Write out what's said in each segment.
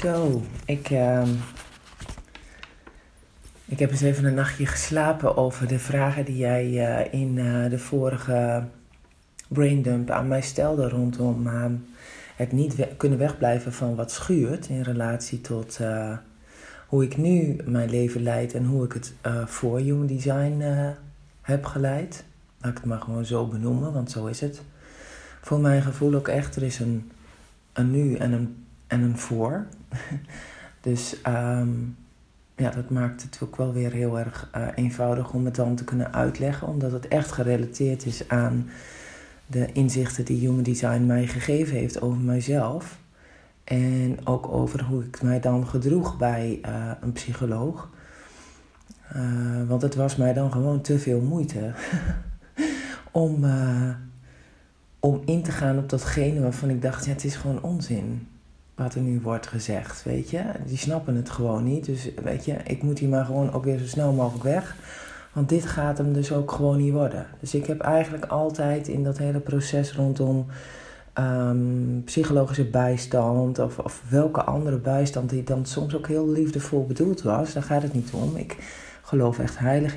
Zo, ik heb eens even een nachtje geslapen over de vragen die jij in de vorige braindump aan mij stelde rondom het niet kunnen wegblijven van wat schuurt in relatie tot hoe ik nu mijn leven leid en hoe ik het voor Human Design heb geleid. Laat ik het maar gewoon zo benoemen, want zo is het. Voor mijn gevoel ook echt, er is een nu en een voor. Dus ja, dat maakt het ook wel weer heel erg eenvoudig om het dan te kunnen uitleggen. Omdat het echt gerelateerd is aan de inzichten die Human Design mij gegeven heeft over mijzelf. En ook over hoe ik mij dan gedroeg bij een psycholoog. Want het was mij dan gewoon te veel moeite om in te gaan op datgene waarvan ik dacht, ja, het is gewoon onzin wat er nu wordt gezegd, weet je. Die snappen het gewoon niet, dus weet je, ik moet hier maar gewoon ook weer zo snel mogelijk weg. Want dit gaat hem dus ook gewoon niet worden. Dus ik heb eigenlijk altijd in dat hele proces rondom psychologische bijstand of welke andere bijstand die dan soms ook heel liefdevol bedoeld was, daar gaat het niet om. Ik geloof echt heilig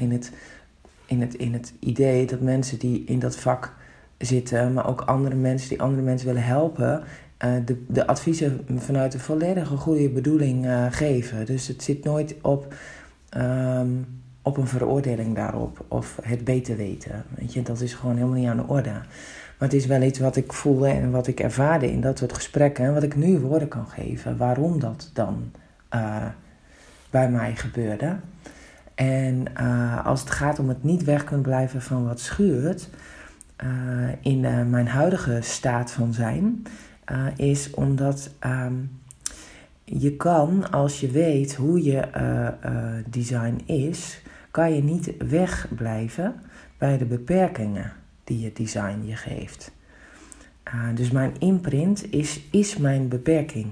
in het idee dat mensen die in dat vak zitten, maar ook andere mensen die andere mensen willen helpen, de adviezen vanuit de volledige goede bedoeling geven. Dus het zit nooit op een veroordeling daarop of het beter weten. Weet je, dat is gewoon helemaal niet aan de orde. Maar het is wel iets wat ik voelde en wat ik ervaarde in dat soort gesprekken en wat ik nu woorden kan geven waarom dat dan bij mij gebeurde. En als het gaat om het niet weg kunnen blijven van wat schuurt, in mijn huidige staat van zijn, is omdat je kan, als je weet hoe je design is, kan je niet wegblijven bij de beperkingen die je design je geeft. Dus mijn imprint is mijn beperking.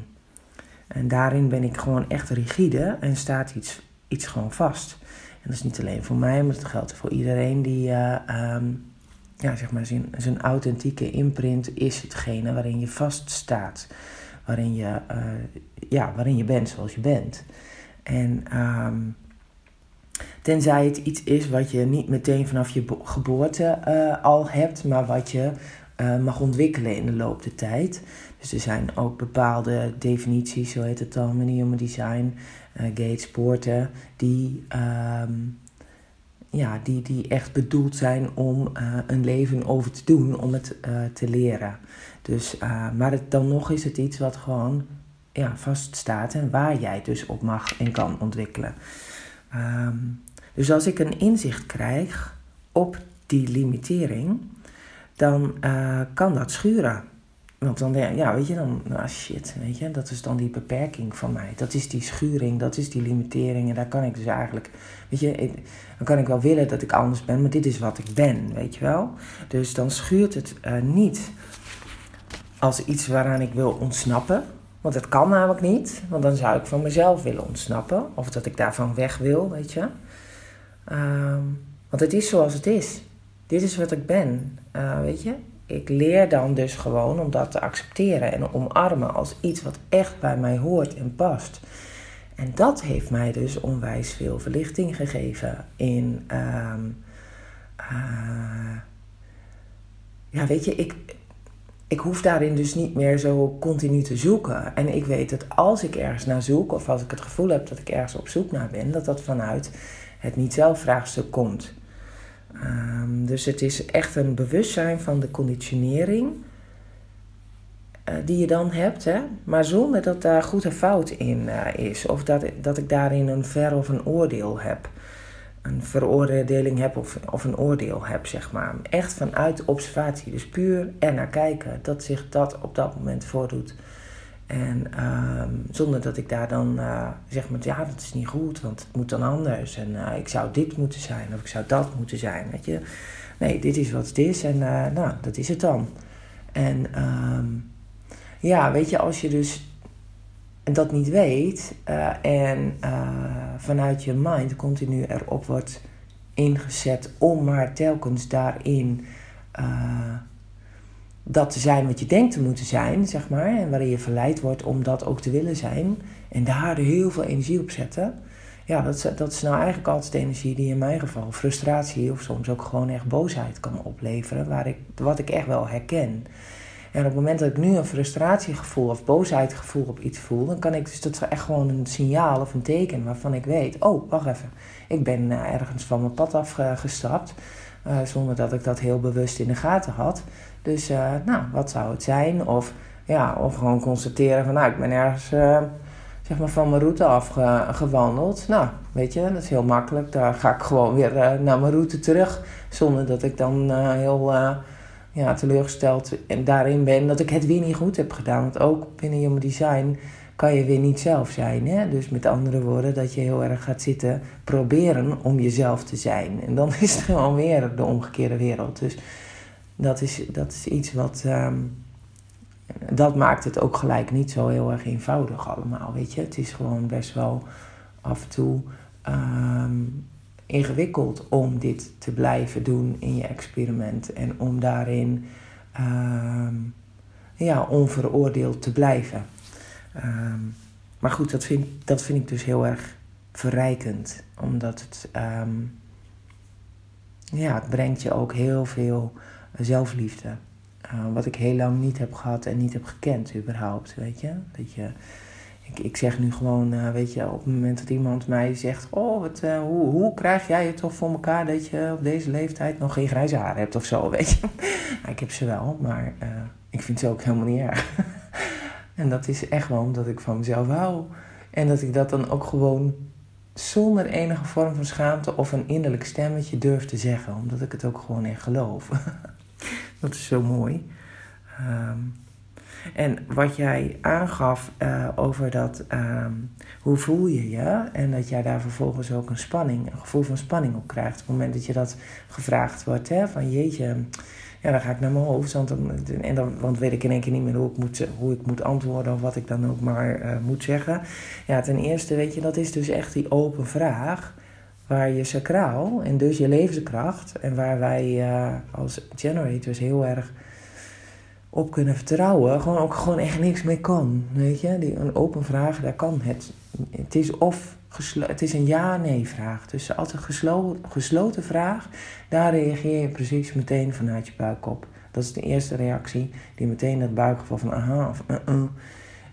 En daarin ben ik gewoon echt rigide en staat iets gewoon vast. En dat is niet alleen voor mij, maar dat geldt voor iedereen die ja, zeg maar, zijn authentieke imprint is hetgene waarin je vaststaat. Waarin je bent zoals je bent. En tenzij het iets is wat je niet meteen vanaf je geboorte al hebt, maar wat je mag ontwikkelen in de loop der tijd. Dus er zijn ook bepaalde definities, zo heet het dan, in Human Design, gates, poorten, die echt bedoeld zijn om een leven over te doen, om het te leren. Dus, maar dan nog is het iets wat gewoon vaststaat en waar jij dus op mag en kan ontwikkelen. Dus als ik een inzicht krijg op die limitering, dan kan dat schuren. Want dan, dat is dan die beperking van mij. Dat is die schuring, dat is die limitering. En daar kan ik dus eigenlijk, dan kan ik wel willen dat ik anders ben, maar dit is wat ik ben, weet je wel. Dus dan schuurt het niet als iets waaraan ik wil ontsnappen. Want dat kan namelijk niet, want dan zou ik van mezelf willen ontsnappen. Of dat ik daarvan weg wil, weet je. Want het is zoals het is. Dit is wat ik ben, weet je. Ik leer dan dus gewoon om dat te accepteren en omarmen als iets wat echt bij mij hoort en past. En dat heeft mij dus onwijs veel verlichting gegeven in ik hoef daarin dus niet meer zo continu te zoeken. En ik weet dat als ik ergens naar zoek, of als ik het gevoel heb dat ik ergens op zoek naar ben, dat dat vanuit het niet-zelf-vraagstuk komt. Dus het is echt een bewustzijn van de conditionering die je dan hebt, hè? Maar zonder dat daar goed en fout in is. Of dat ik daarin een ver of een oordeel heb. Een veroordeling heb of een oordeel heb, zeg maar. Echt vanuit observatie, dus puur er naar kijken dat zich dat op dat moment voordoet. En zonder dat ik daar dan zeg maar, ja, dat is niet goed, want het moet dan anders. En ik zou dit moeten zijn of ik zou dat moeten zijn, weet je. Nee, dit is wat het is en dat is het dan. En weet je, als je dus dat niet weet vanuit je mind continu erop wordt ingezet om maar telkens daarin dat te zijn wat je denkt te moeten zijn, zeg maar. En waarin je verleid wordt om dat ook te willen zijn. En daar heel veel energie op zetten. Ja, dat is nou eigenlijk altijd de energie die in mijn geval frustratie of soms ook gewoon echt boosheid kan opleveren. Wat ik echt wel herken. En op het moment dat ik nu een frustratiegevoel of boosheidgevoel op iets voel, dan kan ik dus, dat is echt gewoon een signaal of een teken waarvan ik weet, oh, wacht even, ik ben ergens van mijn pad afgestapt. Zonder dat ik dat heel bewust in de gaten had. Dus, wat zou het zijn? Of gewoon constateren van, ik ben ergens van mijn route afgewandeld. Nou, weet je, dat is heel makkelijk. Daar ga ik gewoon weer naar mijn route terug. Zonder dat ik dan teleurgesteld daarin ben dat ik het weer niet goed heb gedaan. Want ook binnen Human Design kan je weer niet zelf zijn. Hè? Dus met andere woorden, dat je heel erg gaat zitten proberen om jezelf te zijn. En dan is het gewoon weer de omgekeerde wereld. Dus dat is iets wat... dat maakt het ook gelijk niet zo heel erg eenvoudig allemaal, weet je. Het is gewoon best wel af en toe ingewikkeld om dit te blijven doen in je experiment. En om daarin onveroordeeld te blijven. Maar goed, dat vind ik dus heel erg verrijkend. Omdat het, het brengt je ook heel veel zelfliefde. Wat ik heel lang niet heb gehad en niet heb gekend überhaupt, weet je. Dat je ik zeg nu gewoon, op het moment dat iemand mij zegt... hoe krijg jij het toch voor elkaar dat je op deze leeftijd nog geen grijze haren hebt of zo, weet je. Ik heb ze wel, maar ik vind ze ook helemaal niet erg. En dat is echt wel omdat ik van mezelf hou. En dat ik dat dan ook gewoon zonder enige vorm van schaamte of een innerlijk stemmetje durf te zeggen. Omdat ik het ook gewoon echt geloof. Dat is zo mooi. En wat jij aangaf over dat hoe voel je je... en dat jij daar vervolgens ook een gevoel van spanning op krijgt... op het moment dat je dat gevraagd wordt, hè, van jeetje... Ja, dan ga ik naar mijn hoofd, want weet ik in één keer niet meer hoe ik moet antwoorden... of wat ik dan ook maar moet zeggen. Ja, ten eerste, weet je, dat is dus echt die open vraag... waar je sacraal en dus je levenskracht... en waar wij als generators heel erg op kunnen vertrouwen... gewoon echt niks mee kan, weet je. Een open vraag, daar kan het. Het is het is een ja-nee vraag. Dus altijd gesloten vraag, daar reageer je precies meteen vanuit je buik op. Dat is de eerste reactie, die meteen dat buikgevoel van aha of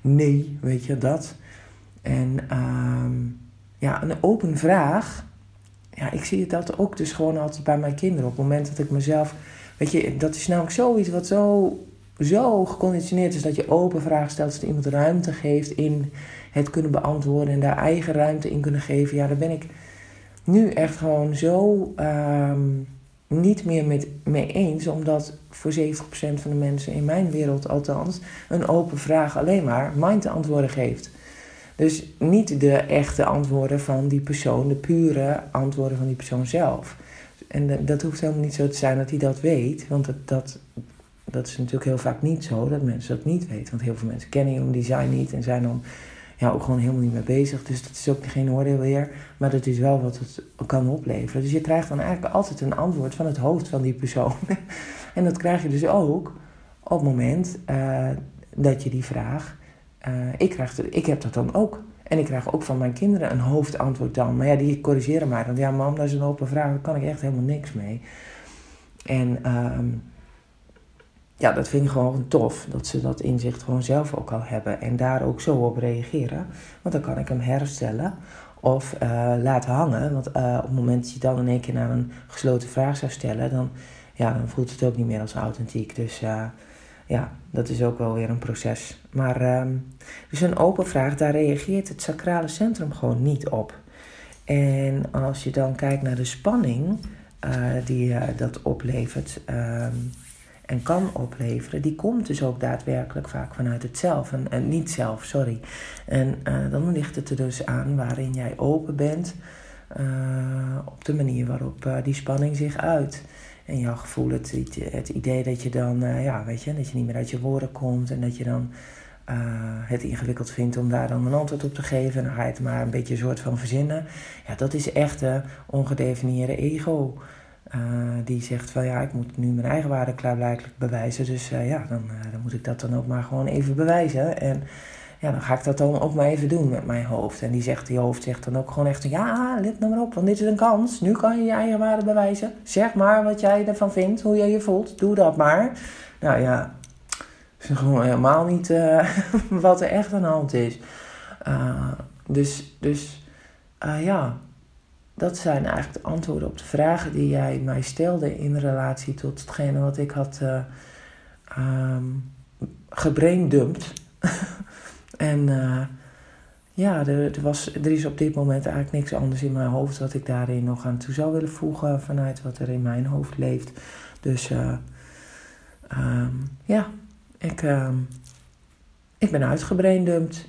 nee, weet je, dat. En een open vraag... Ja, ik zie dat ook dus gewoon altijd bij mijn kinderen. Op het moment dat ik mezelf... Weet je, dat is namelijk zoiets wat zo geconditioneerd is... dat je open vragen stelt, dat iemand ruimte geeft in het kunnen beantwoorden... en daar eigen ruimte in kunnen geven. Ja, daar ben ik nu echt gewoon zo niet meer mee eens... omdat voor 70% van de mensen in mijn wereld althans... een open vraag alleen maar mind te antwoorden geeft... Dus niet de echte antwoorden van die persoon, de pure antwoorden van die persoon zelf. En dat hoeft helemaal niet zo te zijn dat hij dat weet. Want dat is natuurlijk heel vaak niet zo, dat mensen dat niet weten. Want heel veel mensen kennen Human Design niet en zijn dan ook gewoon helemaal niet mee bezig. Dus dat is ook geen oordeel weer. Maar dat is wel wat het kan opleveren. Dus je krijgt dan eigenlijk altijd een antwoord van het hoofd van die persoon. En dat krijg je dus ook op het moment dat je die vraag... Ik heb dat dan ook. En ik krijg ook van mijn kinderen een hoofdantwoord dan. Maar ja, die corrigeren mij dan. Ja, mam, dat is een open vraag. Daar kan ik echt helemaal niks mee. En dat vind ik gewoon tof. Dat ze dat inzicht gewoon zelf ook al hebben. En daar ook zo op reageren. Want dan kan ik hem herstellen. Of laten hangen. Want op het moment dat je dan in één keer naar een gesloten vraag zou stellen... Dan voelt het ook niet meer als authentiek. Dus... dat is ook wel weer een proces. Maar dus een open vraag, daar reageert het sacrale centrum gewoon niet op. En als je dan kijkt naar de spanning die dat oplevert en kan opleveren... die komt dus ook daadwerkelijk vaak vanuit het zelf. En niet zelf, sorry. En dan ligt het er dus aan waarin jij open bent... op de manier waarop die spanning zich uit... En jouw gevoel, het idee dat je dan, dat je niet meer uit je woorden komt... en dat je dan het ingewikkeld vindt om daar dan een antwoord op te geven... en dan ga je het maar een beetje een soort van verzinnen. Ja, dat is echt ongedefinieerde ego. Die zegt van ja, ik moet nu mijn eigen waarde klaarblijkelijk bewijzen. Dus dan moet ik dat dan ook maar gewoon even bewijzen. En ja, dan ga ik dat dan ook maar even doen met mijn hoofd. En die hoofd zegt dan ook gewoon echt ja, let nou maar op, want dit is een kans. Nu kan je je eigen waarde bewijzen. Zeg maar wat jij ervan vindt, hoe jij je voelt. Doe dat maar. Nou ja, dat is gewoon helemaal niet wat er echt aan de hand is. Dat zijn eigenlijk de antwoorden op de vragen die jij mij stelde in relatie tot hetgene wat ik had gebraindumpt. Er is op dit moment eigenlijk niks anders in mijn hoofd wat ik daarin nog aan toe zou willen voegen vanuit wat er in mijn hoofd leeft. Dus ik ben uitgebraindumpt.